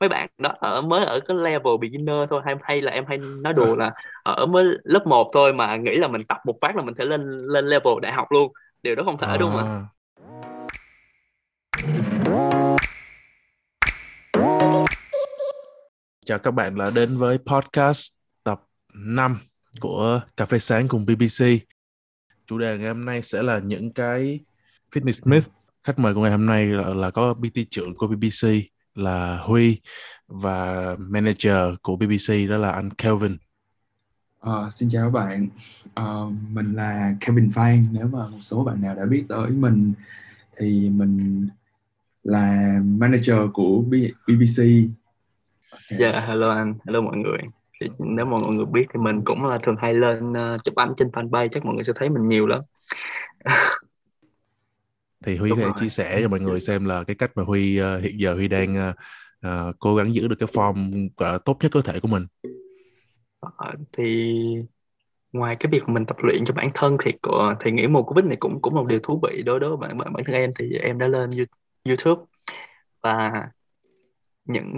mấy bạn đó mới ở cái level beginner thôi, hay là em hay nói đùa là ở mới lớp 1 thôi mà nghĩ là mình tập một phát là mình thể lên level đại học luôn, điều đó không thể đúng không ạ? Chào các bạn đã đến với podcast tập 5 của Cà Phê Sáng cùng BBC. Chủ đề ngày hôm nay sẽ là những cái fitness myth. Khách mời của ngày hôm nay là có PT trưởng của BBC là Huy và manager của BBC đó là anh Kelvin. Xin chào các bạn, mình là Kelvin Phan. Nếu mà một số bạn nào đã biết tới mình thì mình là manager của BBC. Okay. Yeah, hello anh, hello mọi người. Nếu mọi người biết thì mình cũng là thường hay lên chụp ảnh trên fanpage, chắc mọi người sẽ thấy mình nhiều lắm. Thì Huy có thể chia sẻ cho mọi người xem là cái cách mà Huy hiện giờ Huy đang cố gắng giữ được cái form tốt nhất có thể của mình. Thì ngoài cái việc mình tập luyện cho bản thân thì nghỉ mùa Covid này cũng là một điều thú vị đối với bản thân em. Thì em đã lên YouTube và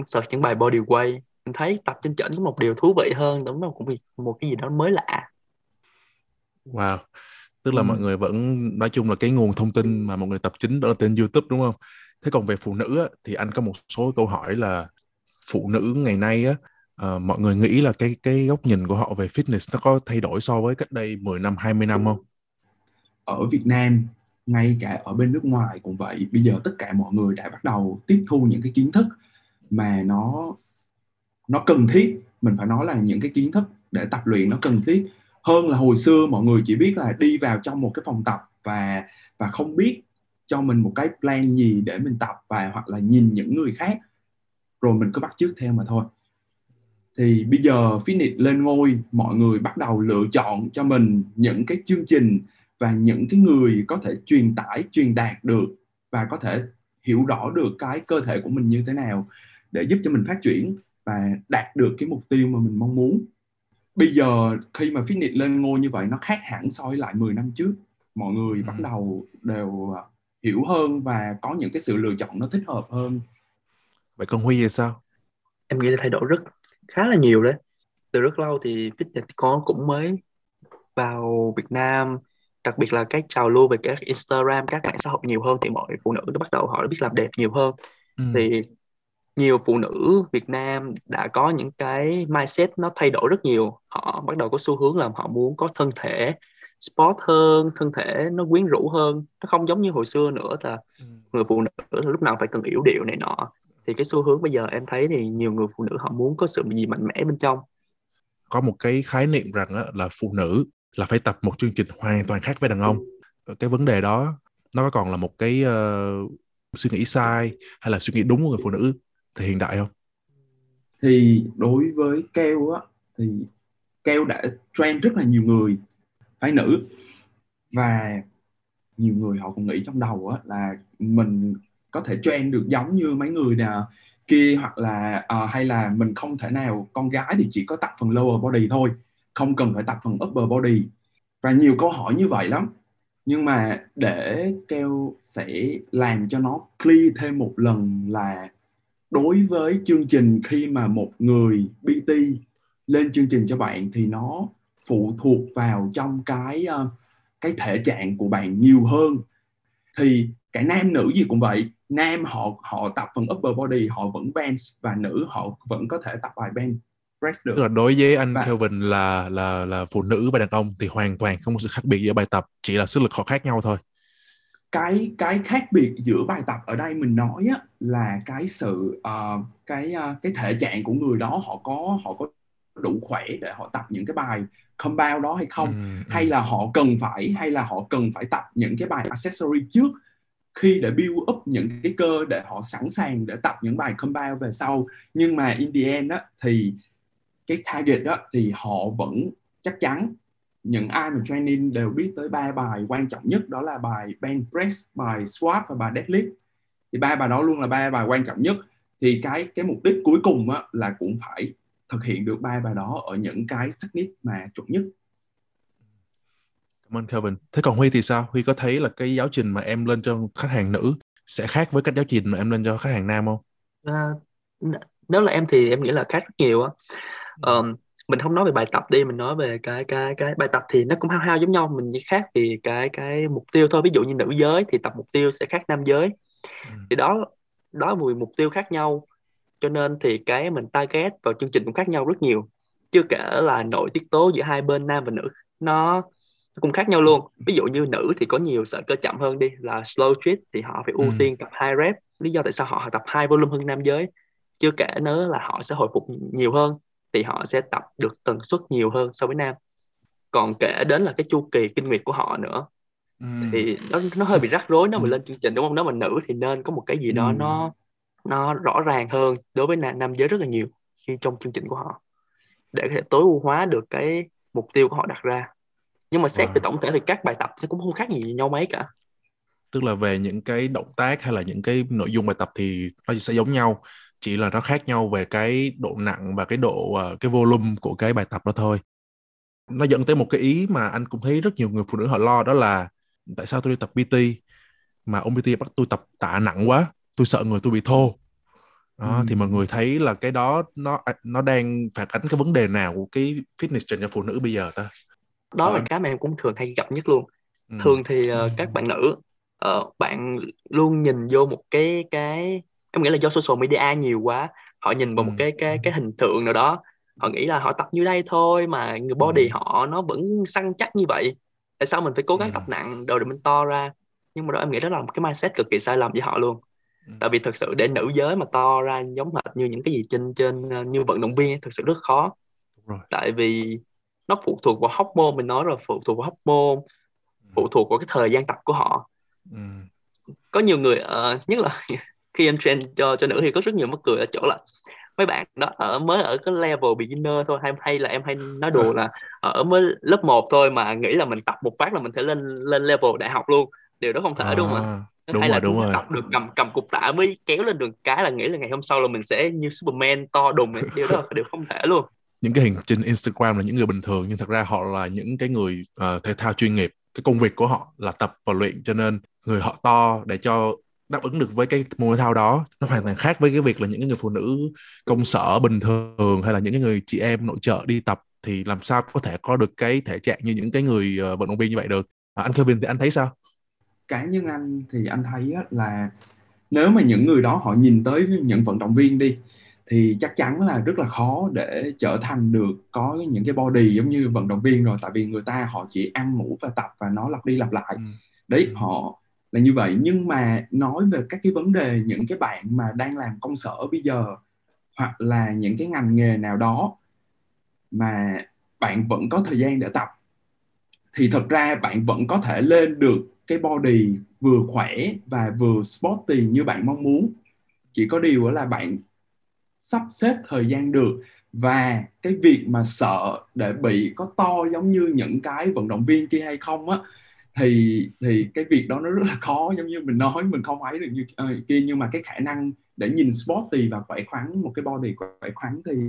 search những bài body weight, mình thấy tập trên chỉnh có một điều thú vị hơn, đúng là cũng một cái gì đó mới lạ. Wow, tức là mọi người vẫn, nói chung là cái nguồn thông tin mà mọi người tập chính đó là trên YouTube đúng không? Thế còn về phụ nữ thì anh có một số câu hỏi là phụ nữ ngày nay á, mọi người nghĩ là cái góc nhìn của họ về fitness nó có thay đổi so với cách đây 10 năm, 20 năm không? Ở Việt Nam, ngay cả ở bên nước ngoài cũng vậy, bây giờ tất cả mọi người đã bắt đầu tiếp thu những cái kiến thức mà nó cần thiết. Mình phải nói là những cái kiến thức để tập luyện nó cần thiết hơn là hồi xưa mọi người chỉ biết là đi vào trong một cái phòng tập và không biết cho mình một cái plan gì để mình tập, và hoặc là nhìn những người khác rồi mình cứ bắt chước theo mà thôi. Thì bây giờ fitness lên ngôi, mọi người bắt đầu lựa chọn cho mình những cái chương trình và những cái người có thể truyền đạt được và có thể hiểu rõ được cái cơ thể của mình như thế nào để giúp cho mình phát triển và đạt được cái mục tiêu mà mình mong muốn. Bây giờ khi mà fitness lên ngôi như vậy, nó khác hẳn so với lại 10 năm trước. Mọi người bắt đầu đều hiểu hơn và có những cái sự lựa chọn nó thích hợp hơn. Vậy còn Huy thì sao? Em nghĩ là thay đổi khá là nhiều đấy. Từ rất lâu thì fitness con cũng mới vào Việt Nam, đặc biệt là các trào lưu về các Instagram, các mạng xã hội nhiều hơn, thì mọi phụ nữ đã bắt đầu họ đã biết làm đẹp nhiều hơn. Thì nhiều phụ nữ Việt Nam đã có những cái mindset nó thay đổi rất nhiều. Họ bắt đầu có xu hướng là họ muốn có thân thể sport hơn, thân thể nó quyến rũ hơn. Nó không giống như hồi xưa nữa là người phụ nữ lúc nào phải cần yểu điệu này nọ. Thì cái xu hướng bây giờ em thấy thì nhiều người phụ nữ họ muốn có sự gì mạnh mẽ bên trong. Có một cái khái niệm rằng là phụ nữ là phải tập một chương trình hoàn toàn khác với đàn ông. Cái vấn đề đó nó còn là một cái suy nghĩ sai hay là suy nghĩ đúng của người phụ nữ thì hiện đại không? Thì đối với Keo á, thì Keo đã train rất là nhiều người phái nữ, và nhiều người họ cũng nghĩ trong đầu á là mình có thể train được giống như mấy người nào kia, hoặc là hay là mình không thể nào, con gái thì chỉ có tập phần lower body thôi, không cần phải tập phần upper body, và nhiều câu hỏi như vậy lắm. Nhưng mà để Keo sẽ làm cho nó clear thêm một lần là đối với chương trình, khi mà một người PT lên chương trình cho bạn thì nó phụ thuộc vào trong cái thể trạng của bạn nhiều hơn. Thì cả nam nữ gì cũng vậy, nam họ tập phần upper body họ vẫn bench, và nữ họ vẫn có thể tập bài bench press được. Tức là đối với anh Kelvin là phụ nữ và đàn ông thì hoàn toàn không có sự khác biệt giữa bài tập, chỉ là sức lực họ khác nhau thôi. Cái khác biệt giữa bài tập ở đây mình nói á, là cái sự cái thể trạng của người đó họ có đủ khỏe để họ tập những cái bài compound đó hay không, hay là họ cần phải tập những cái bài accessory trước khi để build up những cái cơ để họ sẵn sàng để tập những bài compound về sau. Nhưng mà in the end á, thì cái target đó thì họ vẫn chắc chắn. Những ai mà training đều biết tới 3 bài quan trọng nhất, đó là bài bench press, bài squat và bài deadlift. Thì 3 bài đó luôn là 3 bài quan trọng nhất. Thì cái mục đích cuối cùng á, là cũng phải thực hiện được 3 bài đó ở những cái technique mà chuẩn nhất. Cảm ơn Kelvin. Thế còn Huy thì sao? Huy có thấy là cái giáo trình mà em lên cho khách hàng nữ sẽ khác với cách giáo trình mà em lên cho khách hàng nam không? Nếu là em thì em nghĩ là khác rất nhiều á. Mình không nói về bài tập đi, mình nói về cái bài tập thì nó cũng hao giống nhau, mình chỉ khác vì cái mục tiêu thôi. Ví dụ như nữ giới thì tập mục tiêu sẽ khác nam giới, thì đó là mục tiêu khác nhau, cho nên thì cái mình target vào chương trình cũng khác nhau rất nhiều. Chưa kể là nội tiết tố giữa hai bên nam và nữ nó cũng khác nhau luôn. Ví dụ như nữ thì có nhiều sợi cơ chậm hơn đi, là slow twitch, thì họ phải ưu tiên tập 2 rep. Lý do tại sao họ tập 2 volume hơn nam giới. Chưa kể nữa là họ sẽ hồi phục nhiều hơn, thì họ sẽ tập được tần suất nhiều hơn so với nam. Còn kể đến là cái chu kỳ kinh nguyệt của họ nữa, thì nó hơi bị rắc rối nếu mà lên chương trình, đúng không? Nếu mà nữ thì nên có một cái gì đó nó rõ ràng hơn đối với nam giới rất là nhiều khi trong chương trình của họ, để có thể tối ưu hóa được cái mục tiêu của họ đặt ra. Nhưng mà xét về tổng thể thì các bài tập sẽ cũng không khác gì nhau mấy cả. Tức là về những cái động tác hay là những cái nội dung bài tập thì nó sẽ giống nhau, chỉ là nó khác nhau về cái độ nặng và cái độ cái volume của cái bài tập đó thôi. Nó dẫn tới một cái ý mà anh cũng thấy rất nhiều người phụ nữ họ lo, đó là tại sao tôi đi tập PT mà ông PT bắt tôi tập tạ nặng quá, tôi sợ người tôi bị thô. Đó, thì mọi người thấy là cái đó nó đang phản ánh cái vấn đề nào của cái fitness trend cho phụ nữ bây giờ ta? Đó là cái mà em cũng thường hay gặp nhất luôn. Thường thì các bạn nữ bạn luôn nhìn vô một cái em nghĩ là do social media nhiều quá, họ nhìn vào một cái hình tượng nào đó, họ nghĩ là họ tập như đây thôi mà người body họ nó vẫn săn chắc như vậy, tại sao mình phải cố gắng tập nặng đồ để mình to ra. Nhưng mà đó em nghĩ đó là một cái mindset cực kỳ sai lầm với họ luôn. Tại vì thực sự để nữ giới mà to ra giống hệt như những cái gì trên như vận động viên thực sự rất khó. Tại vì nó phụ thuộc vào hormone, mình nói rồi, phụ thuộc vào hormone, phụ thuộc vào cái thời gian tập của họ. Có nhiều người nhất là khi em train cho nữ thì có rất nhiều mắc cười ở chỗ là mấy bạn đó mới ở cái level beginner thôi, hay là em hay nói đùa là ở mới lớp 1 thôi mà nghĩ là mình tập một phát là mình thể lên level đại học luôn, điều đó không thể đúng không ạ? Hay là tập được cầm cục tạ mới kéo lên đường cái là nghĩ là ngày hôm sau là mình sẽ như Superman to đùng, điều đó là điều không thể luôn. Những cái hình trên Instagram là những người bình thường, nhưng thật ra họ là những cái người thể thao chuyên nghiệp, cái công việc của họ là tập và luyện, cho nên người họ to để cho đáp ứng được với cái môn thể thao đó. Nó hoàn toàn khác với cái việc là những người phụ nữ công sở bình thường hay là những người chị em nội trợ đi tập, thì làm sao có thể có được cái thể trạng như những cái người vận động viên như vậy được. Anh Kelvin thì anh thấy sao? Cá nhân anh thì anh thấy là nếu mà những người đó họ nhìn tới những vận động viên đi, thì chắc chắn là rất là khó để trở thành được có những cái body giống như vận động viên rồi. Tại vì người ta họ chỉ ăn ngủ và tập và nó lặp đi lặp lại. Đấy, họ là như vậy. Nhưng mà nói về các cái vấn đề những cái bạn mà đang làm công sở bây giờ, hoặc là những cái ngành nghề nào đó mà bạn vẫn có thời gian để tập, thì thật ra bạn vẫn có thể lên được cái body vừa khỏe và vừa sporty như bạn mong muốn. Chỉ có điều là bạn sắp xếp thời gian được, và cái việc mà sợ để bị có to giống như những cái vận động viên kia hay không á, thì cái việc đó nó rất là khó. Giống như mình nói mình không ấy được như kia, nhưng mà cái khả năng để nhìn sporty và khỏe khoắn, một cái body khỏe khoắn, thì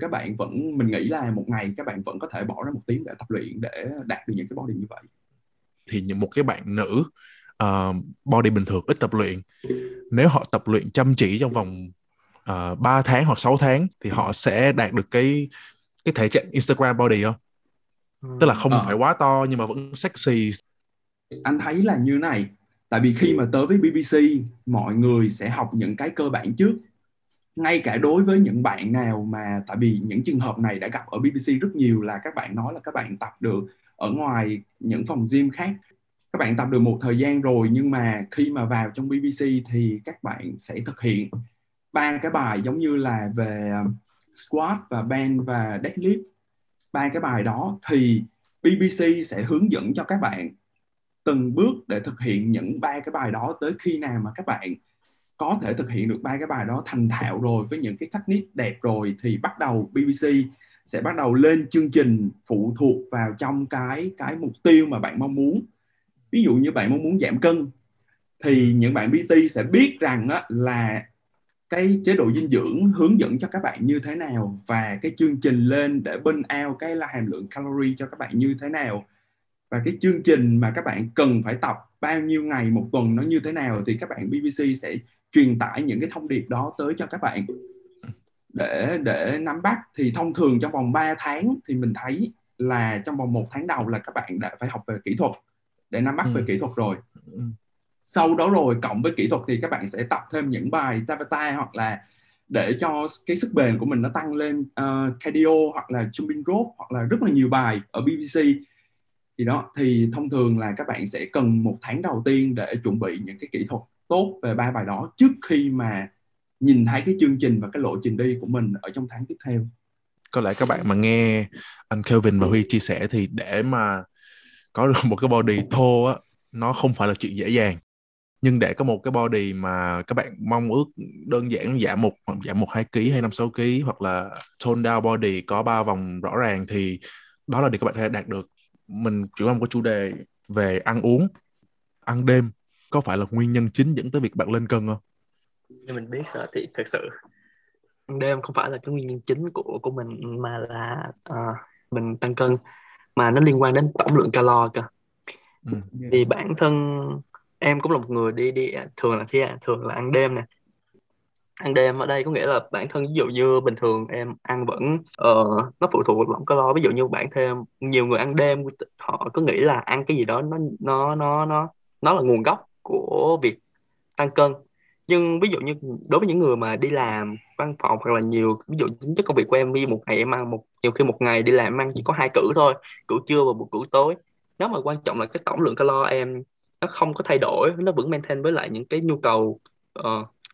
các bạn vẫn, mình nghĩ là một ngày các bạn vẫn có thể bỏ ra một tiếng để tập luyện để đạt được những cái body như vậy. Thì những một cái bạn nữ body bình thường ít tập luyện, nếu họ tập luyện chăm chỉ trong vòng 3 tháng hoặc 6 tháng thì họ sẽ đạt được cái thể trạng Instagram body không? Tức là không phải quá to nhưng mà vẫn sexy. Anh thấy là như này, tại vì khi mà tới với BBC, mọi người sẽ học những cái cơ bản trước. Ngay cả đối với những bạn nào mà, tại vì những trường hợp này đã gặp ở BBC rất nhiều, là các bạn nói là các bạn tập được ở ngoài những phòng gym khác, các bạn tập được một thời gian rồi, nhưng mà khi mà vào trong BBC thì các bạn sẽ thực hiện 3 cái bài giống như là về squat và bench và deadlift. 3 cái bài đó thì BBC sẽ hướng dẫn cho các bạn từng bước để thực hiện những 3 cái bài đó, tới khi nào mà các bạn có thể thực hiện được 3 cái bài đó thành thạo rồi, với những cái technique đẹp rồi, thì bắt đầu BBC sẽ bắt đầu lên chương trình phụ thuộc vào trong cái mục tiêu mà bạn mong muốn. Ví dụ như bạn mong muốn giảm cân thì những bạn PT sẽ biết rằng là cái chế độ dinh dưỡng hướng dẫn cho các bạn như thế nào, và cái chương trình lên để burn out cái là hàm lượng calorie cho các bạn như thế nào, và cái chương trình mà các bạn cần phải tập bao nhiêu ngày một tuần nó như thế nào, thì các bạn BBC sẽ truyền tải những cái thông điệp đó tới cho các bạn. để nắm bắt, thì thông thường trong vòng 3 tháng thì mình thấy là trong vòng 1 tháng đầu là các bạn đã phải học về kỹ thuật để nắm bắt về kỹ thuật rồi. Sau đó rồi cộng với kỹ thuật thì các bạn sẽ tập thêm những bài Tabata hoặc là để cho cái sức bền của mình nó tăng lên, cardio hoặc là jumping rope hoặc là rất là nhiều bài ở BBC. Thì đó, thì thông thường là các bạn sẽ cần 1 tháng đầu tiên để chuẩn bị những cái kỹ thuật tốt về 3 bài đó trước khi mà nhìn thấy cái chương trình và cái lộ trình đi của mình ở trong tháng tiếp theo. Có lẽ các bạn mà nghe anh Kelvin và Huy chia sẻ thì để mà có được một cái body thô á, nó không phải là chuyện dễ dàng. Nhưng để có một cái body mà các bạn mong ước đơn giản giảm 1-2 kg hay 5-6 kg, hoặc là tone down body có 3 vòng rõ ràng, thì đó là để các bạn có thể đạt được. Mình chuyển qua một cái chủ đề về ăn uống. Ăn đêm có phải là nguyên nhân chính dẫn tới việc bạn lên cân không? Như mình biết rồi, thì thật sự ăn đêm không phải là cái nguyên nhân chính của mình, mà là mình tăng cân, mà nó liên quan đến tổng lượng calo cơ. Vì bản thân em cũng là một người đi thường là ăn đêm nè. Ăn đêm ở đây có nghĩa là bản thân, ví dụ như bình thường em ăn vẫn nó phụ thuộc vào tổng calo. Ví dụ như bạn thêm nhiều người ăn đêm, họ có nghĩ là ăn cái gì đó nó là nguồn gốc của việc tăng cân. Nhưng ví dụ như đối với những người mà đi làm văn phòng hoặc là nhiều, ví dụ tính chất công việc của em đi, một ngày em ăn nhiều khi một ngày đi làm em ăn chỉ có 2 cữ thôi, cữ trưa và một cữ tối. Nếu mà quan trọng là cái tổng lượng calo em nó không có thay đổi, nó vẫn maintain với lại những cái nhu cầu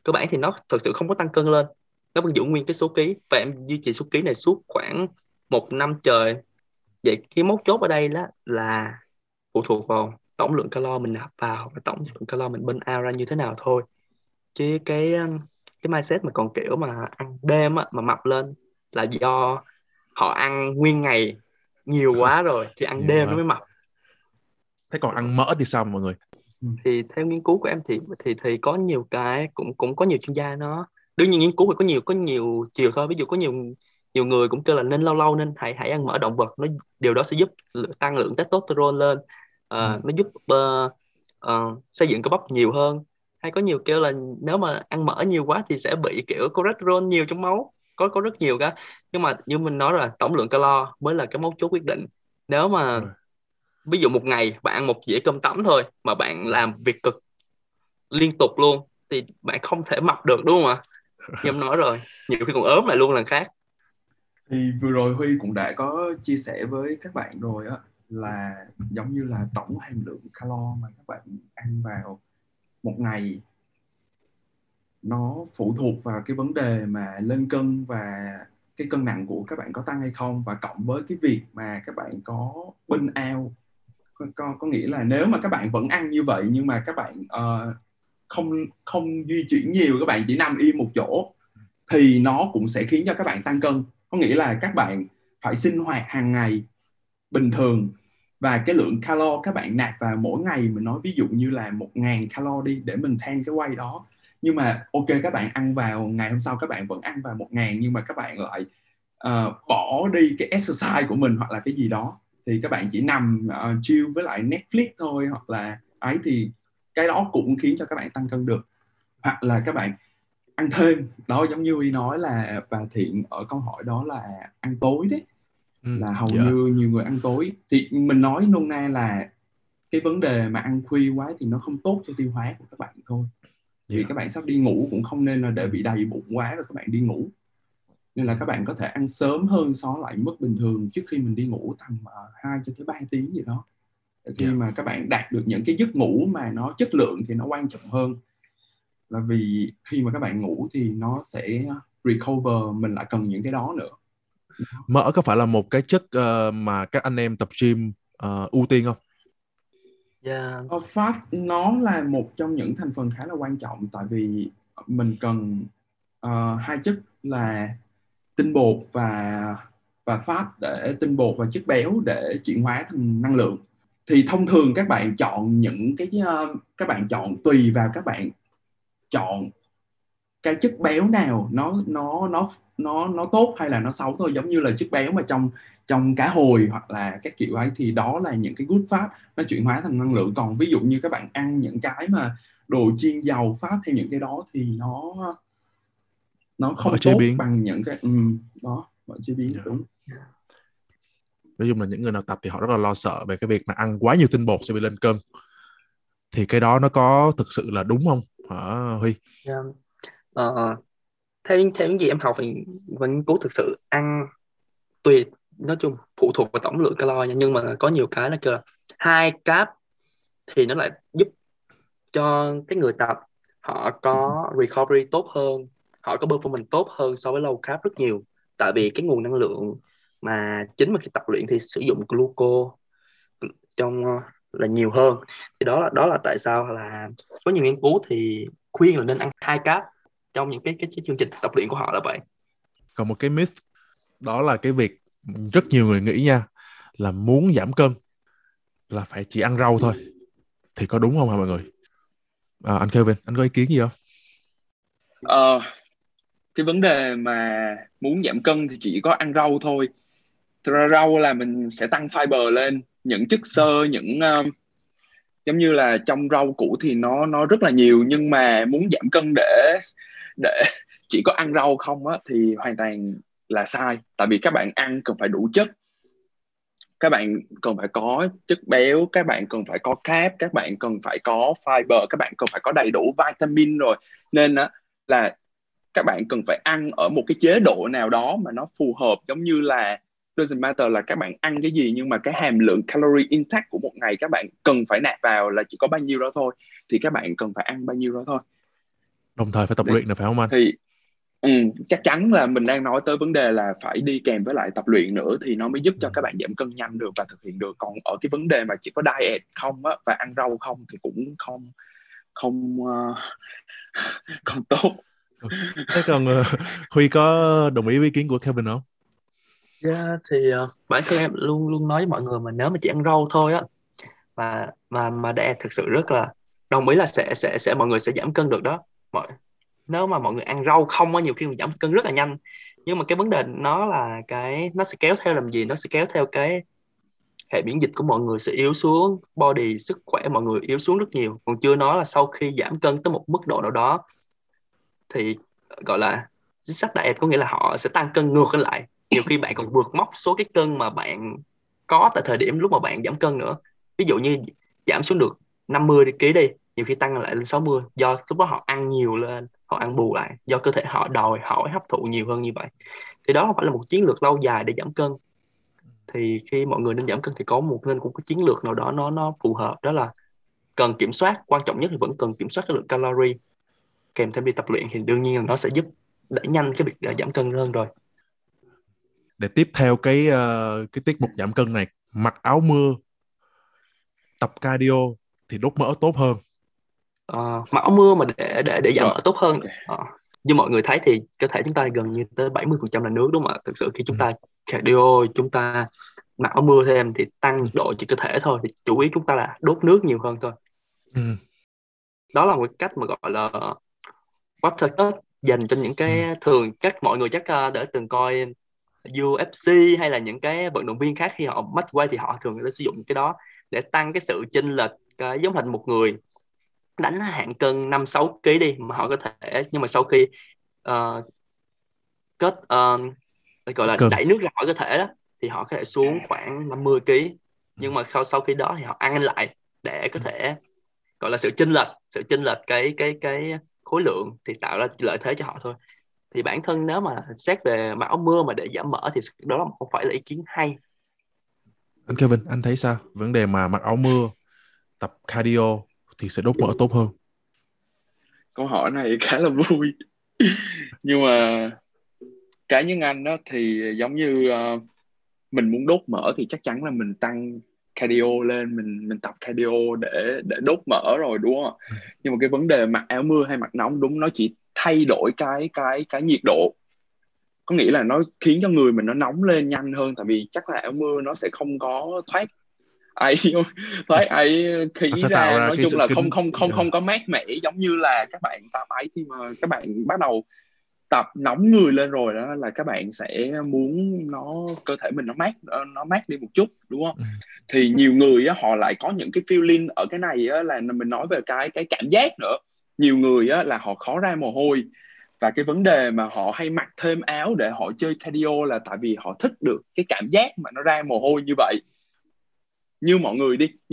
cơ bản, thì nó thực sự không có tăng cân lên, nó vẫn giữ nguyên cái số ký, và em duy trì số ký này suốt khoảng 1 năm trời. Vậy cái mấu chốt ở đây đó là phụ thuộc vào tổng lượng calo mình nạp vào và tổng lượng calo mình burn out ra như thế nào thôi. Chứ cái mindset mà còn kiểu mà ăn đêm á, mà mập lên là do họ ăn nguyên ngày nhiều quá rồi thì ăn đêm nó mới mập. Thế còn ăn mỡ thì sao mọi người? Thì theo nghiên cứu của em thì có nhiều cái cũng có nhiều chuyên gia nó, đương nhiên nghiên cứu thì có nhiều chiều thôi. Ví dụ có nhiều người cũng kêu là nên lâu nên hãy ăn mỡ động vật, nó điều đó sẽ giúp tăng lượng testosterone lên, nó giúp xây dựng cơ bắp nhiều hơn. Hay có nhiều kêu là nếu mà ăn mỡ nhiều quá thì sẽ bị kiểu cholesterol nhiều trong máu, có rất nhiều cả. Nhưng mà như mình nói là tổng lượng calo mới là cái mấu chốt quyết định. Nếu mà ví dụ một ngày bạn ăn 1 dĩa cơm tấm thôi mà bạn làm việc cực liên tục luôn thì bạn không thể mập được, đúng không ạ? Em nói rồi, nhiều khi còn ốm lại luôn lần khác. Thì vừa rồi Huy cũng đã có chia sẻ với các bạn rồi á, là giống như là tổng hàm lượng calo mà các bạn ăn vào một ngày nó phụ thuộc vào cái vấn đề mà lên cân và cái cân nặng của các bạn có tăng hay không, và cộng với cái việc mà các bạn có burn out. Có nghĩa là nếu mà các bạn vẫn ăn như vậy nhưng mà các bạn không di chuyển nhiều, các bạn chỉ nằm im một chỗ thì nó cũng sẽ khiến cho các bạn tăng cân. Có nghĩa là các bạn phải sinh hoạt hàng ngày bình thường, và cái lượng calo các bạn nạp vào mỗi ngày, mình nói ví dụ như là 1.000 calo đi để mình maintain cái weight đó. Nhưng mà ok, các bạn ăn vào ngày hôm sau các bạn vẫn ăn vào 1.000, nhưng mà các bạn lại bỏ đi cái exercise của mình hoặc là cái gì đó, thì các bạn chỉ nằm chill với lại Netflix thôi hoặc là ấy, thì cái đó cũng khiến cho các bạn tăng cân được. Hoặc là các bạn ăn thêm đó, giống như Huy nói là bà Thiện ở câu hỏi đó là ăn tối đấy, là hầu như nhiều người ăn tối. Thì mình nói nôm na là cái vấn đề mà ăn khuya quá thì nó không tốt cho tiêu hóa của các bạn thôi. Vì các bạn sắp đi ngủ cũng không nên là để bị đầy bụng quá rồi các bạn đi ngủ. Nên là các bạn có thể ăn sớm hơn so lại mức bình thường, trước khi mình đi ngủ tầm 2 cho tới 3 tiếng gì đó. Khi mà các bạn đạt được những cái giấc ngủ mà nó chất lượng thì nó quan trọng hơn. Là vì khi mà các bạn ngủ thì nó sẽ recover, mình lại cần những cái đó nữa. Mỡ có phải là một cái chất mà các anh em tập gym ưu tiên không? Fat nó là một trong những thành phần khá là quan trọng, tại vì mình cần 2 chất là tinh bột và fat, để tinh bột và chất béo để chuyển hóa thành năng lượng. Thì thông thường các bạn chọn những cái các bạn chọn tùy vào các bạn chọn cái chất béo nào nó tốt hay là nó xấu thôi. Giống như là chất béo mà trong cá hồi hoặc là các kiểu ấy thì đó là những cái good fat, nó chuyển hóa thành năng lượng. Còn ví dụ như các bạn ăn những cái mà đồ chiên dầu fat theo những cái đó thì nó nó không tốt bằng những cái đó mọi chế biến. Đúng. Nói chung là những người nào tập thì họ rất là lo sợ về cái việc mà ăn quá nhiều tinh bột sẽ bị lên cân. Thì cái đó nó có thực sự là đúng không hả Huy? Theo những gì em học thì nghiên cứu thực sự ăn tùy, nói chung phụ thuộc vào tổng lượng calo nha, nhưng mà có nhiều cái là kêu high carb thì nó lại giúp cho cái người tập họ có recovery tốt hơn, họ có performance tốt hơn so với low carb rất nhiều, tại vì cái nguồn năng lượng mà chính mà khi tập luyện thì sử dụng gluco trong là nhiều hơn. Thì đó là tại sao là có nhiều nghiên cứu thì khuyên là nên ăn high carb trong những cái chương trình tập luyện của họ là vậy. Còn một cái myth đó là cái việc rất nhiều người nghĩ nha, là muốn giảm cân là phải chỉ ăn rau thôi. Thì có đúng không hả mọi người? Anh Kelvin, anh có ý kiến gì không? Cái vấn đề mà muốn giảm cân thì chỉ có ăn rau thôi. Thật ra rau là mình sẽ tăng fiber lên, những chất xơ, những giống như là trong rau củ thì nó rất là nhiều, nhưng mà muốn giảm cân để chỉ có ăn rau không á thì hoàn toàn là sai. Tại vì các bạn ăn cần phải đủ chất, các bạn cần phải có chất béo, các bạn cần phải có carb, các bạn cần phải có fiber, các bạn cần phải có đầy đủ vitamin rồi. Nên á là các bạn cần phải ăn ở một cái chế độ nào đó mà nó phù hợp, giống như là doesn't matter là các bạn ăn cái gì, nhưng mà cái hàm lượng calorie intake của một ngày các bạn cần phải nạp vào là chỉ có bao nhiêu đó thôi, thì các bạn cần phải ăn bao nhiêu đó thôi. Đồng thời phải tập luyện nữa phải không anh? Thì chắc chắn là mình đang nói tới vấn đề là phải đi kèm với lại tập luyện nữa thì nó mới giúp cho các bạn giảm cân nhanh được và thực hiện được. Còn ở cái vấn đề mà chỉ có diet không á, và ăn rau không thì cũng không tốt. Thế còn Huy có đồng ý với ý kiến của Kelvin không? Yeah, thì bản thân em luôn nói với mọi người mà nếu mà chỉ ăn rau thôi á, mà diet thực sự rất là đồng ý là sẽ mọi người sẽ giảm cân được đó. Nếu mà mọi người ăn rau không á, nhiều khi mình giảm cân rất là nhanh. Nhưng mà cái vấn đề nó là cái nó sẽ kéo theo làm gì? Nó sẽ kéo theo cái hệ miễn dịch của mọi người sẽ yếu xuống, body, sức khỏe mọi người yếu xuống rất nhiều. Còn chưa nói là sau khi giảm cân tới một mức độ nào đó thì gọi là chính sách diet, có nghĩa là họ sẽ tăng cân ngược lại. Nhiều khi bạn còn vượt mốc số cái cân mà bạn có tại thời điểm lúc mà bạn giảm cân nữa. Ví dụ như giảm xuống được 50 kg đi, nhiều khi tăng lại lên 60 do lúc đó họ ăn nhiều lên, họ ăn bù lại, do cơ thể họ đòi hỏi hấp thụ nhiều hơn như vậy. Thì đó không phải là một chiến lược lâu dài để giảm cân. Thì khi mọi người nên giảm cân thì có một nên cũng có chiến lược nào đó nó phù hợp, đó là cần kiểm soát, quan trọng nhất thì vẫn cần kiểm soát cái lượng calorie. Kèm thêm đi tập luyện thì đương nhiên là nó sẽ giúp đẩy nhanh cái việc giảm cân hơn rồi. Để tiếp theo cái tiết mục giảm cân này, mặc áo mưa, tập cardio thì đốt mỡ tốt hơn. Mặc áo mưa mà để giảm mỡ tốt hơn. Như mọi người thấy thì cơ thể chúng ta gần như tới 70% là nước đúng không ạ? Thực sự khi chúng ta cardio, chúng ta mặc áo mưa thêm thì tăng nhiệt độ cho cơ thể thôi. Thì chủ yếu chúng ta là đốt nước nhiều hơn thôi. Đó là một cách mà gọi là water cut dành cho những cái thường các mọi người chắc đã từng coi UFC hay là những cái vận động viên khác khi họ match weight thì họ thường sử dụng cái đó để tăng cái sự chênh lệch. Cái giống hình một người đánh hạng cân 5-6 kg đi mà họ có thể, nhưng mà sau khi gọi là đẩy nước ra khỏi cơ thể đó thì họ có thể xuống khoảng 50 kg, nhưng mà sau khi đó thì họ ăn lại để có thể gọi là sự chênh lệch cái khối lượng thì tạo ra lợi thế cho họ thôi. Thì bản thân nếu mà xét về mặc áo mưa mà để giảm mỡ thì đó là không phải là ý kiến hay. Anh Kelvin, anh thấy sao? Vấn đề mà mặc áo mưa, tập cardio thì sẽ đốt mỡ tốt hơn. Câu hỏi này khá là vui. Nhưng mà cá nhân anh đó thì giống như mình muốn đốt mỡ thì chắc chắn là mình tăng cardio lên, mình tập cardio để đốt mỡ rồi đúng không? Nhưng mà cái vấn đề mặc áo mưa hay mặc nóng đúng, nó chỉ thay đổi cái nhiệt độ, có nghĩa là nó khiến cho người mình nó nóng lên nhanh hơn, tại vì chắc là áo mưa nó sẽ không có thoát khí ra, nói chung là không có mát mẻ giống như là các bạn tập ấy. Khi mà các bạn bắt đầu tập nóng người lên rồi đó là các bạn sẽ muốn cơ thể mình nó mát đi một chút đúng không? Thì nhiều người á, họ lại có những cái feeling ở cái này á, là mình nói về cái cảm giác nữa. Nhiều người á, là họ khó ra mồ hôi Và cái vấn đề mà họ hay mặc thêm áo để họ chơi cardio là tại vì họ thích được cái cảm giác mà nó ra mồ hôi như vậy. Như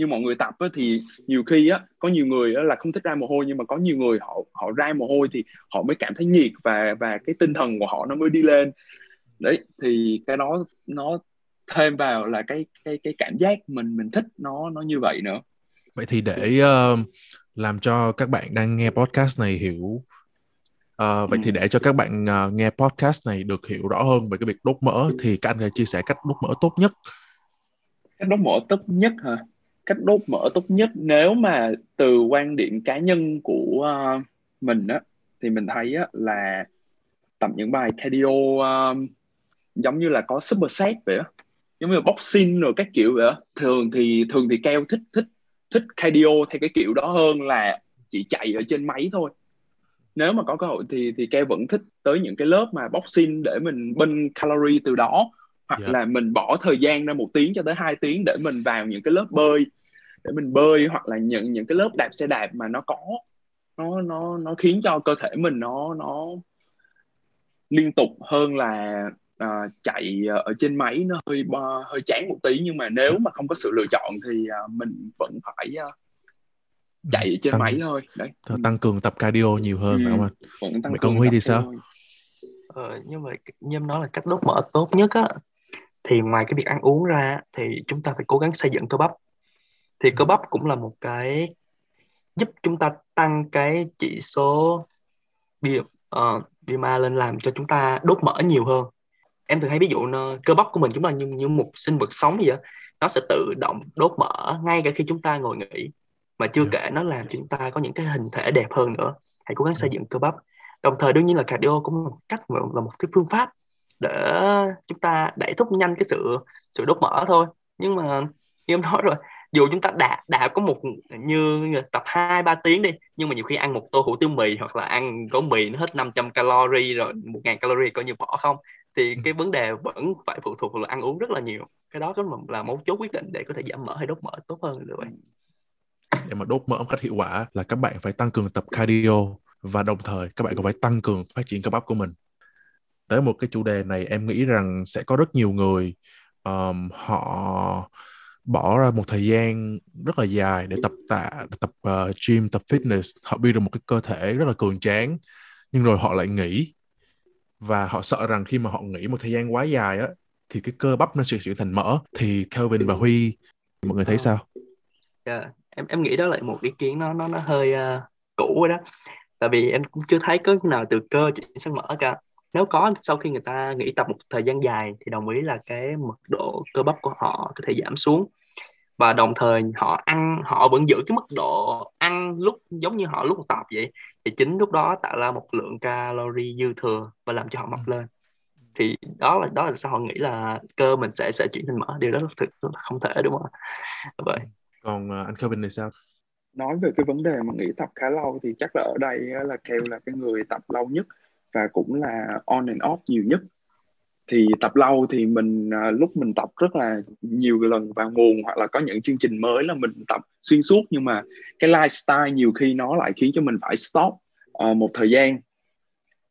mọi người tập thì nhiều khi có nhiều người là không thích ra mồ hôi, nhưng mà có nhiều người họ ra mồ hôi thì họ mới cảm thấy nhiệt và cái tinh thần của họ nó mới đi lên. Đấy, thì cái đó nó thêm vào là cái cảm giác mình thích nó như vậy nữa. Vậy thì để làm cho các bạn đang nghe podcast này hiểu vậy thì để cho các bạn nghe podcast này được hiểu rõ hơn về cái việc đốt mỡ, thì các anh hãy chia sẻ cách đốt mỡ tốt nhất. Cách đốt mỡ tốt nhất hả? Cách đốt mỡ tốt nhất nếu mà từ quan điểm cá nhân của mình á, thì mình thấy là tập những bài cardio giống như là có superset vậy á, giống như boxing rồi các kiểu vậy á. Thường thì Keo thích cardio theo cái kiểu đó hơn là chỉ chạy ở trên máy thôi. Nếu mà có cơ hội thì Keo vẫn thích tới những cái lớp mà boxing để mình burn calorie từ đó, hoặc là mình bỏ thời gian ra 1 tiếng cho tới 2 tiếng để mình vào những cái lớp bơi, để mình bơi, hoặc là những cái lớp đạp xe đạp mà nó có nó khiến cho cơ thể mình nó liên tục hơn là chạy ở trên máy. Nó hơi chán một tí, nhưng mà nếu mà không có sự lựa chọn thì mình vẫn phải chạy ở trên máy thôi. Đấy. Tăng cường tập cardio nhiều hơn phải không anh? Mày Công Huy thì sao? Nhưng mà như em nói là cách đốt mỡ tốt nhất á, thì ngoài cái việc ăn uống ra thì chúng ta phải cố gắng xây dựng cơ bắp. Thì cơ bắp cũng là một cái giúp chúng ta tăng cái chỉ số BMI lên, làm cho chúng ta đốt mỡ nhiều hơn. Em thường hay ví dụ cơ bắp của mình chúng ta như một sinh vật sống vậy đó. Nó sẽ tự động đốt mỡ ngay cả khi chúng ta ngồi nghỉ, mà chưa kể nó làm cho chúng ta có những cái hình thể đẹp hơn nữa. Hãy cố gắng xây dựng cơ bắp. Đồng thời đương nhiên là cardio cũng là một cách, là một cái phương pháp để chúng ta đẩy thúc nhanh cái sự đốt mỡ thôi. Nhưng mà như em nói rồi, dù chúng ta đã có một như tập 2-3 tiếng đi, nhưng mà nhiều khi ăn một tô hủ tiếu mì hoặc là ăn gói mì nó hết 500 calorie rồi, 1.000 calorie coi như bỏ không. Thì cái vấn đề vẫn phải phụ thuộc vào ăn uống rất là nhiều. Cái đó là mấu chốt quyết định để có thể giảm mỡ hay đốt mỡ tốt hơn được vậy. Để mà đốt mỡ một cách hiệu quả là các bạn phải tăng cường tập cardio, và đồng thời các bạn cũng phải tăng cường phát triển cơ bắp của mình. Tới một cái chủ đề này em nghĩ rằng sẽ có rất nhiều người họ bỏ ra một thời gian rất là dài để tập gym, tập fitness. Họ build được một cái cơ thể rất là cường tráng, nhưng rồi họ lại nghỉ. Và họ sợ rằng khi mà họ nghỉ một thời gian quá dài á, thì cái cơ bắp nó sẽ chuyển thành mỡ. Thì Kelvin và Huy, mọi người thấy sao? Em nghĩ đó là một ý kiến nó hơi cũ rồi đó. Tại vì em cũng chưa thấy có nào từ cơ chuyển sang mỡ cả. Nếu có, sau khi người ta nghỉ tập một thời gian dài thì đồng ý là cái mật độ cơ bắp của họ có thể giảm xuống. Và đồng thời họ vẫn giữ cái mức độ ăn lúc giống như họ lúc tập vậy. Thì chính lúc đó tạo ra một lượng calorie dư thừa và làm cho họ mập lên. Thì đó là sao họ nghĩ là cơ mình sẽ chuyển thành mỡ. Điều đó thực không thể, đúng không? Vậy. Còn anh Kelvin này sao? Nói về cái vấn đề mà nghỉ tập khá lâu thì chắc là ở đây là Keo là cái người tập lâu nhất và cũng là on and off nhiều nhất. Thì tập lâu thì lúc mình tập rất là nhiều lần vào nguồn, hoặc là có những chương trình mới là mình tập xuyên suốt, nhưng mà cái lifestyle nhiều khi nó lại khiến cho mình phải stop một thời gian.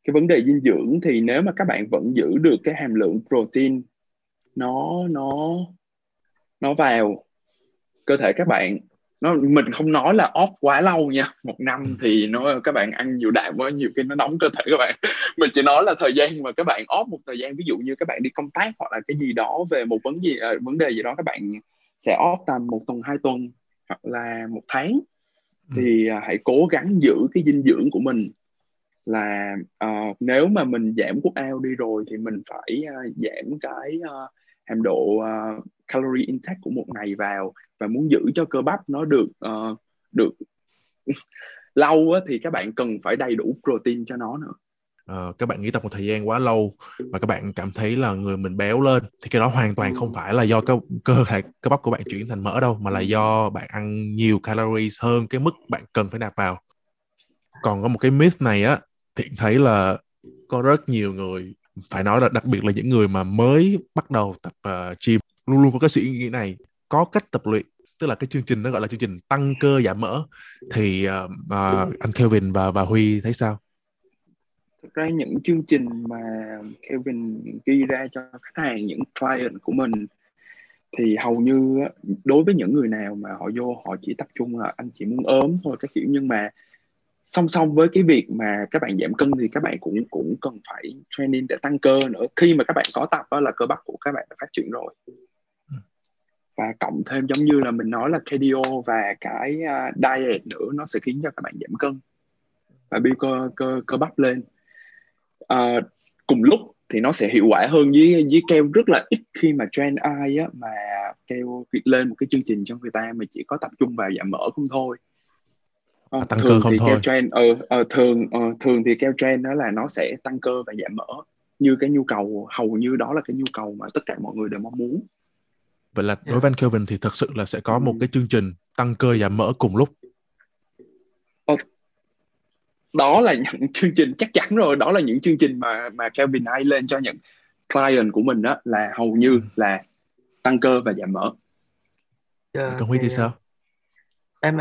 Cái vấn đề dinh dưỡng thì nếu mà các bạn vẫn giữ được cái hàm lượng protein nó vào cơ thể các bạn, mình không nói là off quá lâu nha, 1 năm thì các bạn ăn nhiều đạm quá, nhiều khi nó đóng cơ thể các bạn. Mình chỉ nói là thời gian mà các bạn off một thời gian, ví dụ như các bạn đi công tác hoặc là cái gì đó về một vấn đề gì đó, các bạn sẽ off tầm 1 tuần, 2 tuần hoặc là 1 tháng. Thì hãy cố gắng giữ cái dinh dưỡng của mình là nếu mà mình giảm workout đi rồi thì mình phải giảm cái hàm độ calorie intake của một ngày vào, và muốn giữ cho cơ bắp nó được lâu thì các bạn cần phải đầy đủ protein cho nó nữa. Các bạn nghỉ tập một thời gian quá lâu và các bạn cảm thấy là người mình béo lên, thì cái đó hoàn toàn không phải là do cơ bắp của bạn chuyển thành mỡ đâu, mà là do bạn ăn nhiều calories hơn cái mức bạn cần phải nạp vào. Còn có một cái myth này á, thì thấy là có rất nhiều người, phải nói là đặc biệt là những người mà mới bắt đầu tập gym, luôn luôn có cái suy nghĩ này. Có cách tập luyện, tức là cái chương trình nó gọi là chương trình tăng cơ giảm mỡ. Thì anh Kelvin và Huy thấy sao? Thực ra những chương trình mà Kelvin ghi ra cho khách hàng, những client của mình, thì hầu như đối với những người nào mà họ vô họ chỉ tập trung là anh chỉ muốn ốm thôi các kiểu, nhưng mà song song với cái việc mà các bạn giảm cân thì các bạn cũng cần phải training để tăng cơ nữa. Khi mà các bạn có tập đó là cơ bắp của các bạn đã phát triển rồi, và cộng thêm giống như là mình nói là cardio và cái diet nữa, nó sẽ khiến cho các bạn giảm cân và build cơ bắp lên. Cùng lúc thì nó sẽ hiệu quả hơn với keo. Rất là ít khi mà train ai á, mà keo lên một cái chương trình cho người ta mà chỉ có tập trung vào giảm mỡ không thôi. Tăng cơ không thôi. Thường thì keo train đó là nó sẽ tăng cơ và giảm mỡ, như cái nhu cầu, hầu như đó là cái nhu cầu mà tất cả mọi người đều mong muốn. Vậy là đối với Kelvin thì thật sự là sẽ có một cái chương trình tăng cơ giảm mỡ cùng lúc. Đó là những chương trình chắc chắn rồi, đó là những chương trình mà Kelvin hay lên cho những client của mình đó, là hầu như là tăng cơ và giảm mỡ. Còn Huy thì sao? Em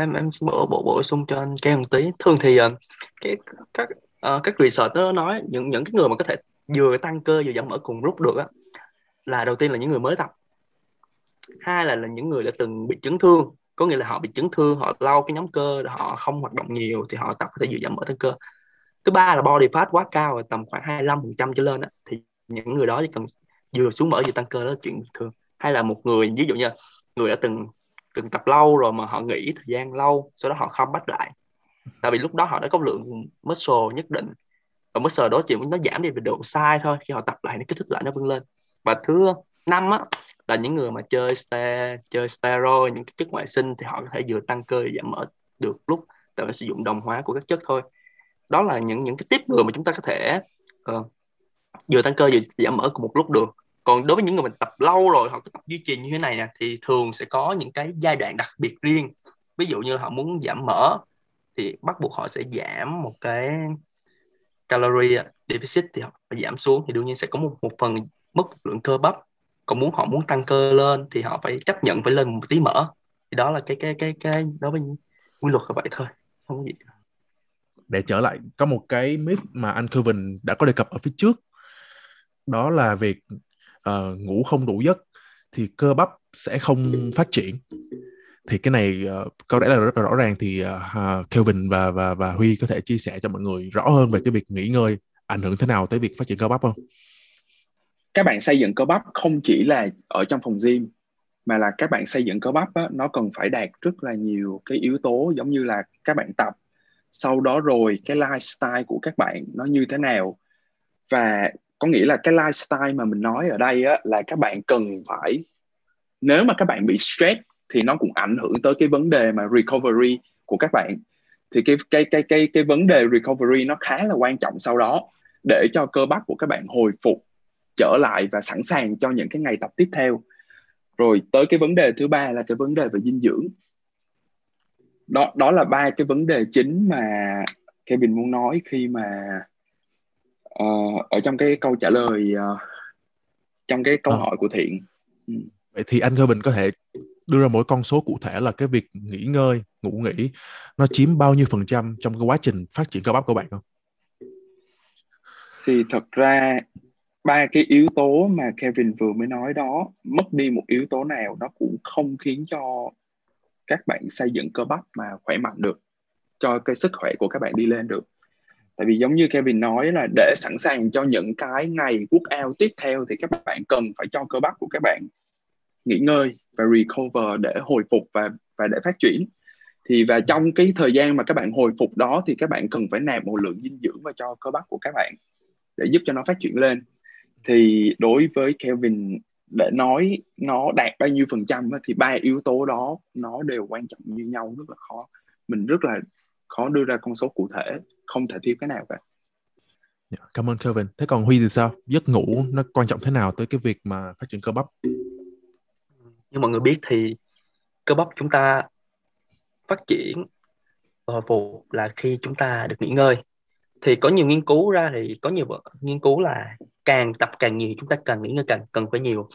bổ sung cho anh Kem một tí. Thường thì các research nó nói những cái người mà có thể vừa tăng cơ vừa giảm mỡ cùng lúc được á, là đầu tiên là những người mới tập, hai là những người đã từng bị chấn thương, có nghĩa là họ bị chấn thương, họ lau cái nhóm cơ, họ không hoạt động nhiều thì họ tập có thể vừa giảm mỡ tăng cơ. Thứ ba là body fat quá cao, tầm khoảng 25% trở lên á, thì những người đó chỉ cần vừa xuống mỡ vừa tăng cơ, đó là chuyện bình thường. Hay là một người, ví dụ như người đã từng tập lâu rồi mà họ nghỉ thời gian lâu, sau đó họ không bắt lại, tại vì lúc đó họ đã có lượng muscle nhất định, và muscle đó chỉ nó giảm đi về độ size thôi, khi họ tập lại nó kích thích lại nó vươn lên. Và thứ năm á, là những người mà chơi steroid, những cái chất ngoại sinh, thì họ có thể vừa tăng cơ giảm mỡ được lúc, tại vì sử dụng đồng hóa của các chất thôi. Đó là những cái tiếp người mà chúng ta có thể vừa tăng cơ vừa giảm mỡ cùng một lúc được. Còn đối với những người mình tập lâu rồi, họ cứ tập duy trì như thế này nè, thì thường sẽ có những cái giai đoạn đặc biệt riêng. Ví dụ như là họ muốn giảm mỡ thì bắt buộc họ sẽ giảm một cái calorie deficit, thì họ phải giảm xuống, thì đương nhiên sẽ có một phần mất lượng cơ bắp. Còn họ muốn tăng cơ lên thì họ phải chấp nhận phải lên một tí mỡ. Thì đó là cái đối với quy luật là vậy thôi, không có gì. Để trở lại, có một cái myth mà anh Kelvin đã có đề cập ở phía trước, đó là việc ngủ không đủ giấc thì cơ bắp sẽ không phát triển. Thì cái này có lẽ là rất là rõ ràng, thì Kelvin và Huy có thể chia sẻ cho mọi người rõ hơn về cái việc nghỉ ngơi ảnh hưởng thế nào tới việc phát triển cơ bắp không? Các bạn xây dựng cơ bắp không chỉ là ở trong phòng gym, mà là các bạn xây dựng cơ bắp á, nó cần phải đạt rất là nhiều cái yếu tố, giống như là các bạn tập, sau đó rồi cái lifestyle của các bạn nó như thế nào. Và có nghĩa là cái lifestyle mà mình nói ở đây á, là các bạn cần phải, nếu mà các bạn bị stress thì nó cũng ảnh hưởng tới cái vấn đề mà recovery của các bạn. Thì cái vấn đề recovery nó khá là quan trọng sau đó, để cho cơ bắp của các bạn hồi phục trở lại và sẵn sàng cho những cái ngày tập tiếp theo. Rồi tới cái vấn đề thứ ba là cái vấn đề về dinh dưỡng. Đó là ba cái vấn đề chính mà Kelvin muốn nói khi mà ở trong cái câu trả lời, trong cái câu hỏi của Thiện. Vậy thì anh Kelvin có thể đưa ra mỗi con số cụ thể là cái việc nghỉ ngơi, ngủ nghỉ, nó chiếm bao nhiêu phần trăm trong cái quá trình phát triển cơ bắp của bạn không? Thì thật ra ba cái yếu tố mà Kelvin vừa mới nói đó, mất đi một yếu tố nào nó cũng không khiến cho các bạn xây dựng cơ bắp mà khỏe mạnh được, cho cái sức khỏe của các bạn đi lên được. Tại vì giống như Kelvin nói là để sẵn sàng cho những cái ngày workout tiếp theo thì các bạn cần phải cho cơ bắp của các bạn nghỉ ngơi và recover để hồi phục và để phát triển. Thì và trong cái thời gian mà các bạn hồi phục đó thì các bạn cần phải nạp một lượng dinh dưỡng vào cho cơ bắp của các bạn để giúp cho nó phát triển lên. Thì đối với Kelvin, để nói nó đạt bao nhiêu phần trăm thì ba yếu tố đó nó đều quan trọng như nhau, rất là khó. Mình rất là khó đưa ra con số cụ thể, không thể thiếu cái nào cả. Cảm ơn Kelvin. Thế còn Huy thì sao? Giấc ngủ nó quan trọng thế nào tới cái việc mà phát triển cơ bắp? Như mọi người biết thì cơ bắp chúng ta phát triển và hồi phục là khi chúng ta được nghỉ ngơi. Thì có nhiều nghiên cứu ra, thì có nhiều nghiên cứu là càng tập càng nhiều chúng ta càng nghỉ ngơi càng cần phải nhiều.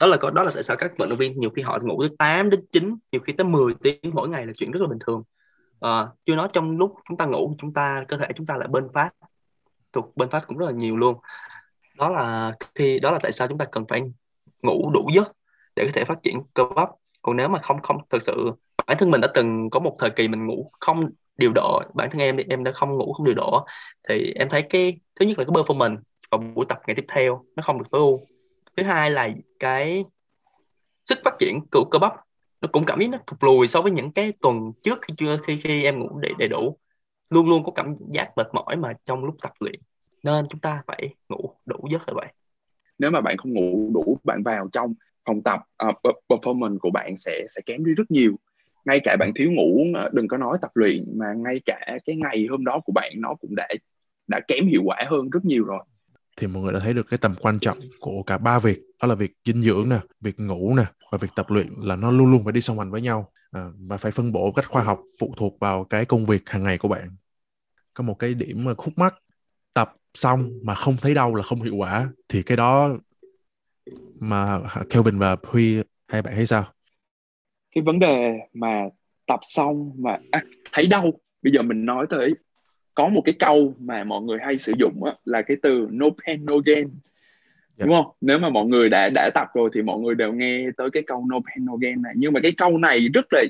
Đó là tại sao các vận động viên nhiều khi họ ngủ tới 8 đến 9, nhiều khi tới 10 tiếng mỗi ngày là chuyện rất là bình thường. Chưa nói trong lúc chúng ta ngủ, cơ thể chúng ta lại bênh phát thuộc bên Pháp cũng rất là nhiều luôn. Đó là tại sao chúng ta cần phải ngủ đủ giấc để có thể phát triển cơ bắp. Còn nếu mà không thực sự, bản thân mình đã từng có một thời kỳ mình ngủ không điều độ, bản thân em đã không ngủ không điều độ, thì em thấy cái thứ nhất là cái performance vào buổi tập ngày tiếp theo nó không được tối ưu. Thứ hai là cái sức phát triển của cơ bắp nó cũng cảm thấy nó thụt lùi so với những cái tuần trước khi em ngủ đầy đủ, luôn luôn có cảm giác mệt mỏi mà trong lúc tập luyện, nên chúng ta phải ngủ đủ giấc rồi bạn. Nếu mà bạn không ngủ đủ, bạn vào trong phòng tập, performance của bạn sẽ kém đi rất nhiều. Ngay cả bạn thiếu ngủ, đừng có nói tập luyện, mà ngay cả cái ngày hôm đó của bạn nó cũng đã kém hiệu quả hơn rất nhiều rồi. Thì mọi người đã thấy được cái tầm quan trọng của cả ba việc, đó là việc dinh dưỡng nè, việc ngủ nè và việc tập luyện, là nó luôn luôn phải đi song hành với nhau, và phải phân bổ cách khoa học phụ thuộc vào cái công việc hàng ngày của bạn. Có một cái điểm khúc mắc, tập xong mà không thấy đau là không hiệu quả, thì cái đó mà Kelvin và Huy, hai bạn thấy sao? Cái vấn đề mà tập xong mà thấy đau, bây giờ mình nói tới có một cái câu mà mọi người hay sử dụng á, là cái từ no pain no gain, đúng không? Nếu mà mọi người đã tập rồi thì mọi người đều nghe tới cái câu no pain no gain này, nhưng mà cái câu này rất là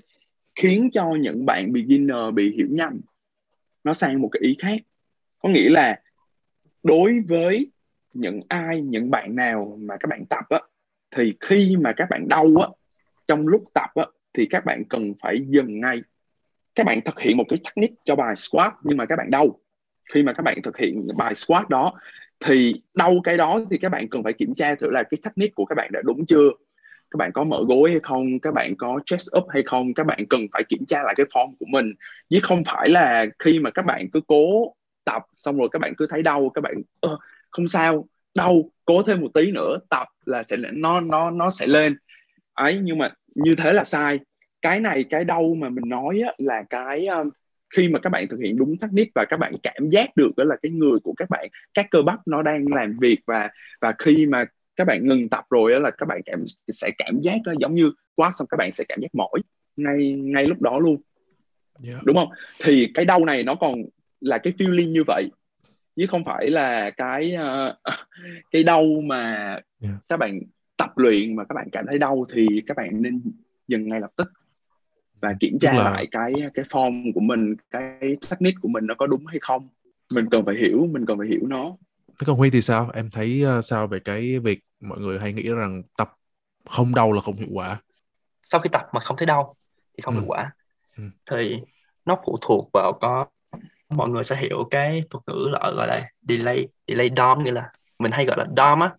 khiến cho những bạn beginner bị hiểu nhầm. Nó sang một cái ý khác, có nghĩa là đối với những bạn nào mà các bạn tập á, thì khi mà các bạn đau á, trong lúc tập á, thì các bạn cần phải dừng ngay. Các bạn thực hiện một cái technique cho bài squat nhưng mà các bạn đau, khi mà các bạn thực hiện bài squat đó thì đau cái đó, thì các bạn cần phải kiểm tra thử là cái technique của các bạn đã đúng chưa, các bạn có mở gối hay không, các bạn có chest up hay không, các bạn cần phải kiểm tra lại cái form của mình, chứ không phải là khi mà các bạn cứ cố tập xong rồi các bạn cứ thấy đau, các bạn không sao, đau cố thêm một tí nữa tập là sẽ nó sẽ lên ấy. Nhưng mà như thế là sai. Cái này, cái đau mà mình nói á, là cái khi mà các bạn thực hiện đúng technique và các bạn cảm giác được đó là cái người của các bạn, các cơ bắp nó đang làm việc, và khi mà các bạn ngừng tập rồi á, là các bạn sẽ cảm giác đó, giống như quá xong các bạn sẽ cảm giác mỏi ngay lúc đó luôn, đúng không? Thì cái đau này nó còn là cái feeling như vậy, chứ không phải là cái đau mà các bạn tập luyện mà các bạn cảm thấy đau thì các bạn nên dừng ngay lập tức và kiểm tra lại cái form của mình, cái technique của mình nó có đúng hay không. Mình cần phải hiểu nó. Thế còn Huy thì sao? Em thấy sao về cái việc mọi người hay nghĩ rằng tập không đau là không hiệu quả? Sau khi tập mà không thấy đau thì không hiệu quả. Thì nó phụ thuộc vào có mọi người sẽ hiểu cái thuật ngữ gọi là delay DOM, nghĩa là mình hay gọi là DOM á,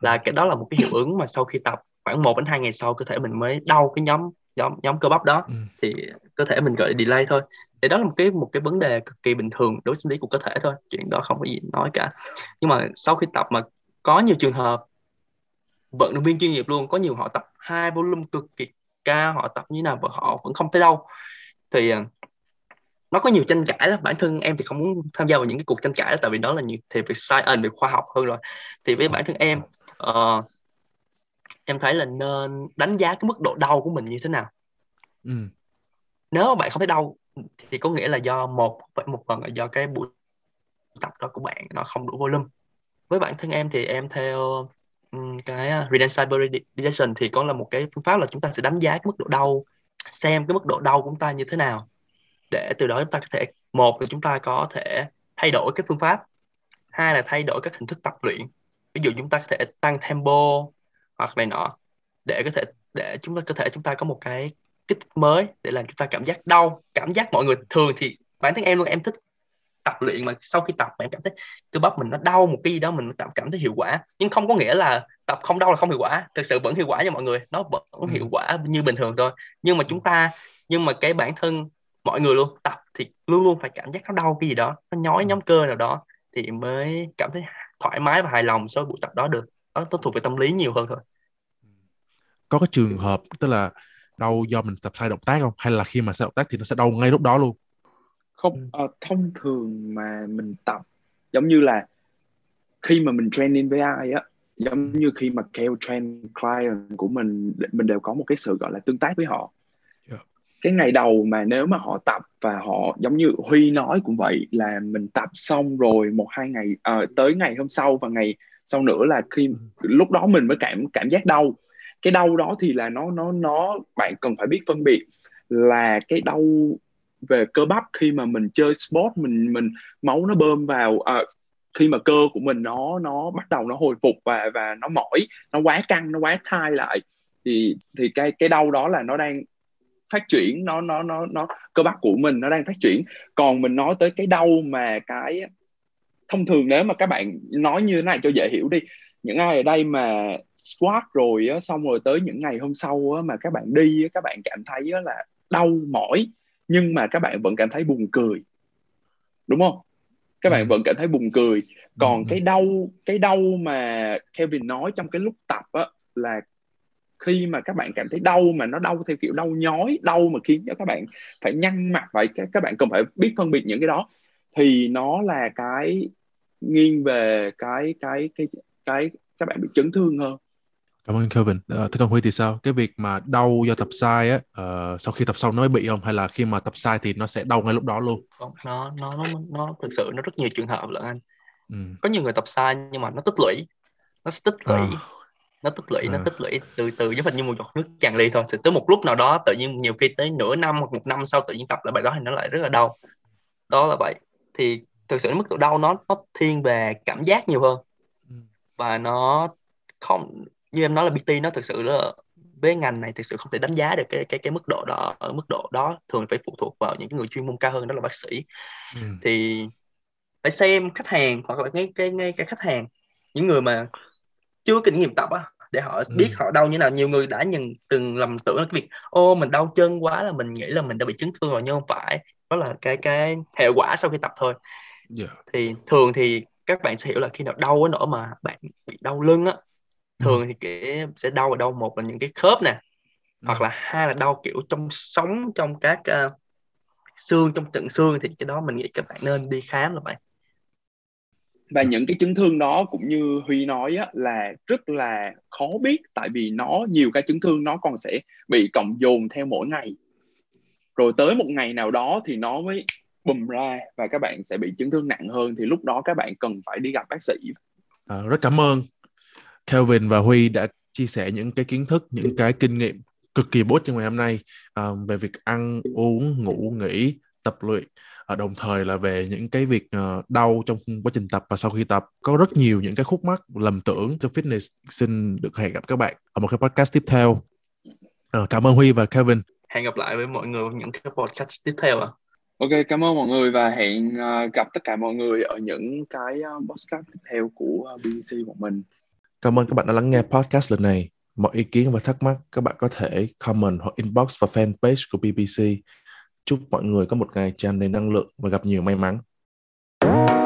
là cái đó là một cái hiệu ứng mà sau khi tập khoảng 1 đến 2 ngày sau cơ thể mình mới đau cái nhóm cơ bắp đó, thì cơ thể mình gọi là delay thôi. Thì đó là một cái vấn đề cực kỳ bình thường đối với sinh lý của cơ thể thôi, chuyện đó không có gì nói cả. Nhưng mà sau khi tập mà có nhiều trường hợp vận động viên chuyên nghiệp luôn, có nhiều họ tập high volume cực kỳ cao, họ tập như nào mà họ vẫn không thấy đau, thì nó có nhiều tranh cãi đó. Bản thân em thì không muốn tham gia vào những cái cuộc tranh cãi đó, tại vì đó là nhiều thì về science, về khoa học hơn rồi. Thì với bản thân em thấy là nên đánh giá cái mức độ đau của mình như thế nào. Nếu mà bạn không thấy đau thì có nghĩa là do một phần là do cái buổi tập đó của bạn nó không đủ volume. Với bản thân em thì em theo cái Reduction thì có là một cái phương pháp là chúng ta sẽ đánh giá cái mức độ đau, xem cái mức độ đau của chúng ta như thế nào, để từ đó chúng ta có thể, một là chúng ta có thể thay đổi cái phương pháp, hai là thay đổi các hình thức tập luyện, ví dụ chúng ta có thể tăng tempo hoặc này nọ, để chúng ta có thể chúng ta có một cái kích thích mới để làm chúng ta cảm giác đau. Cảm giác mọi người thường thì bản thân em luôn, em thích tập luyện mà sau khi tập em cảm thấy cơ bắp mình nó đau một cái gì đó, mình cảm thấy hiệu quả, nhưng không có nghĩa là tập không đau là không hiệu quả. Thực sự vẫn hiệu quả nha mọi người, nó vẫn hiệu quả như bình thường thôi. Nhưng mà cái bản thân mọi người luôn tập thì luôn luôn phải cảm giác nó đau cái gì đó, nó nhói nhóm cơ nào đó thì mới cảm thấy thoải mái và hài lòng sau buổi tập đó được. Nó thuộc về tâm lý nhiều hơn thôi. Có cái trường hợp tức là đau do mình tập sai động tác không? Hay là khi mà sai động tác thì nó sẽ đau ngay lúc đó luôn? Không, thông thường mà mình tập, giống như là khi mà mình training với ai á, giống như khi mà Kale train client của mình đều có một cái sự gọi là tương tác với họ. cái ngày đầu mà nếu mà họ tập và họ giống như Huy nói cũng vậy, là mình tập xong rồi một hai ngày tới ngày hôm sau và ngày sau nữa là khi lúc đó mình mới cảm giác đau. Cái đau đó thì là nó bạn cần phải biết phân biệt là cái đau về cơ bắp khi mà mình chơi sport, mình máu nó bơm vào, khi mà cơ của mình nó bắt đầu nó hồi phục và nó mỏi, nó quá căng, nó quá tight lại thì cái đau đó là nó đang phát triển, nó cơ bắp của mình nó đang phát triển. Còn mình nói tới cái đau mà cái thông thường, nếu mà các bạn nói như thế này cho dễ hiểu đi, những ai ở đây mà squat rồi á, xong rồi tới những ngày hôm sau á, mà các bạn đi á, các bạn cảm thấy á, là đau mỏi nhưng mà các bạn vẫn cảm thấy buồn cười, đúng không? Các bạn vẫn cảm thấy buồn cười. Còn cái đau mà Kelvin nói trong cái lúc tập á, là khi mà các bạn cảm thấy đau mà nó đau theo kiểu đau nhói, đau mà khiến cho các bạn phải nhăn mặt vậy, các bạn cần phải biết phân biệt những cái đó. Thì nó là cái nghiêng về cái các bạn bị chấn thương hơn. Cảm ơn Kelvin. Thế còn Huy thì sao? Cái việc mà đau do tập sai á, sau khi tập xong nó mới bị không? Hay là khi mà tập sai thì nó sẽ đau ngay lúc đó luôn? Nó thực sự nó rất nhiều trường hợp lận anh. Có nhiều người tập sai nhưng mà nó tích lũy. Nó tích lũy từ giống như một giọt nước tràn ly thôi. Thì tới một lúc nào đó tự nhiên nhiều khi tới nửa năm hoặc một năm sau tự nhiên tập lại bài đó thì nó lại rất là đau. Đó là vậy. Thì thực sự mức độ đau nó thiên về cảm giác nhiều hơn. Và nó không, như em nói là PT nó thực sự là với ngành này thực sự không thể đánh giá được cái mức độ đó. Ở mức độ đó thường phải phụ thuộc vào những người chuyên môn cao hơn, đó là bác sĩ. Thì phải xem khách hàng hoặc là ngay cái khách hàng, những người mà chưa có kinh nghiệm tập á, để họ biết họ đau như nào. Nhiều người đã từng lầm tưởng là cái việc mình đau chân quá là mình nghĩ là mình đã bị chấn thương rồi, nhưng không phải. Đó là cái hệ quả sau khi tập thôi. Thì thường thì các bạn sẽ hiểu là khi nào đau á, nỗi mà bạn bị đau lưng á, thường thì sẽ đau một là những cái khớp nè, hoặc là hai là đau kiểu trong sống, trong các xương, trong tận xương. Thì cái đó mình nghĩ các bạn nên đi khám là vậy. Và những cái chấn thương đó cũng như Huy nói á, là rất là khó biết, tại vì nhiều cái chấn thương nó còn sẽ bị cộng dồn theo mỗi ngày, rồi tới một ngày nào đó thì nó mới bùm ra và các bạn sẽ bị chấn thương nặng hơn. Thì lúc đó các bạn cần phải đi gặp bác sĩ. Rất cảm ơn Kelvin và Huy đã chia sẻ những cái kiến thức, những cái kinh nghiệm cực kỳ bổ ích trong ngày hôm nay về việc ăn, uống, ngủ, nghỉ, tập luyện, đồng thời là về những cái việc đau trong quá trình tập và sau khi tập. Có rất nhiều những cái khúc mắc lầm tưởng trong fitness. Xin được hẹn gặp các bạn ở một cái podcast tiếp theo. Cảm ơn Huy và Kelvin. Hẹn gặp lại với mọi người ở những cái podcast tiếp theo ạ. Ok, cảm ơn mọi người và hẹn gặp tất cả mọi người ở những cái podcast tiếp theo của BBC bọn mình. Cảm ơn các bạn đã lắng nghe podcast lần này. Mọi ý kiến và thắc mắc các bạn có thể comment hoặc inbox vào fanpage của BBC. Chúc mọi người có một ngày tràn đầy năng lượng và gặp nhiều may mắn.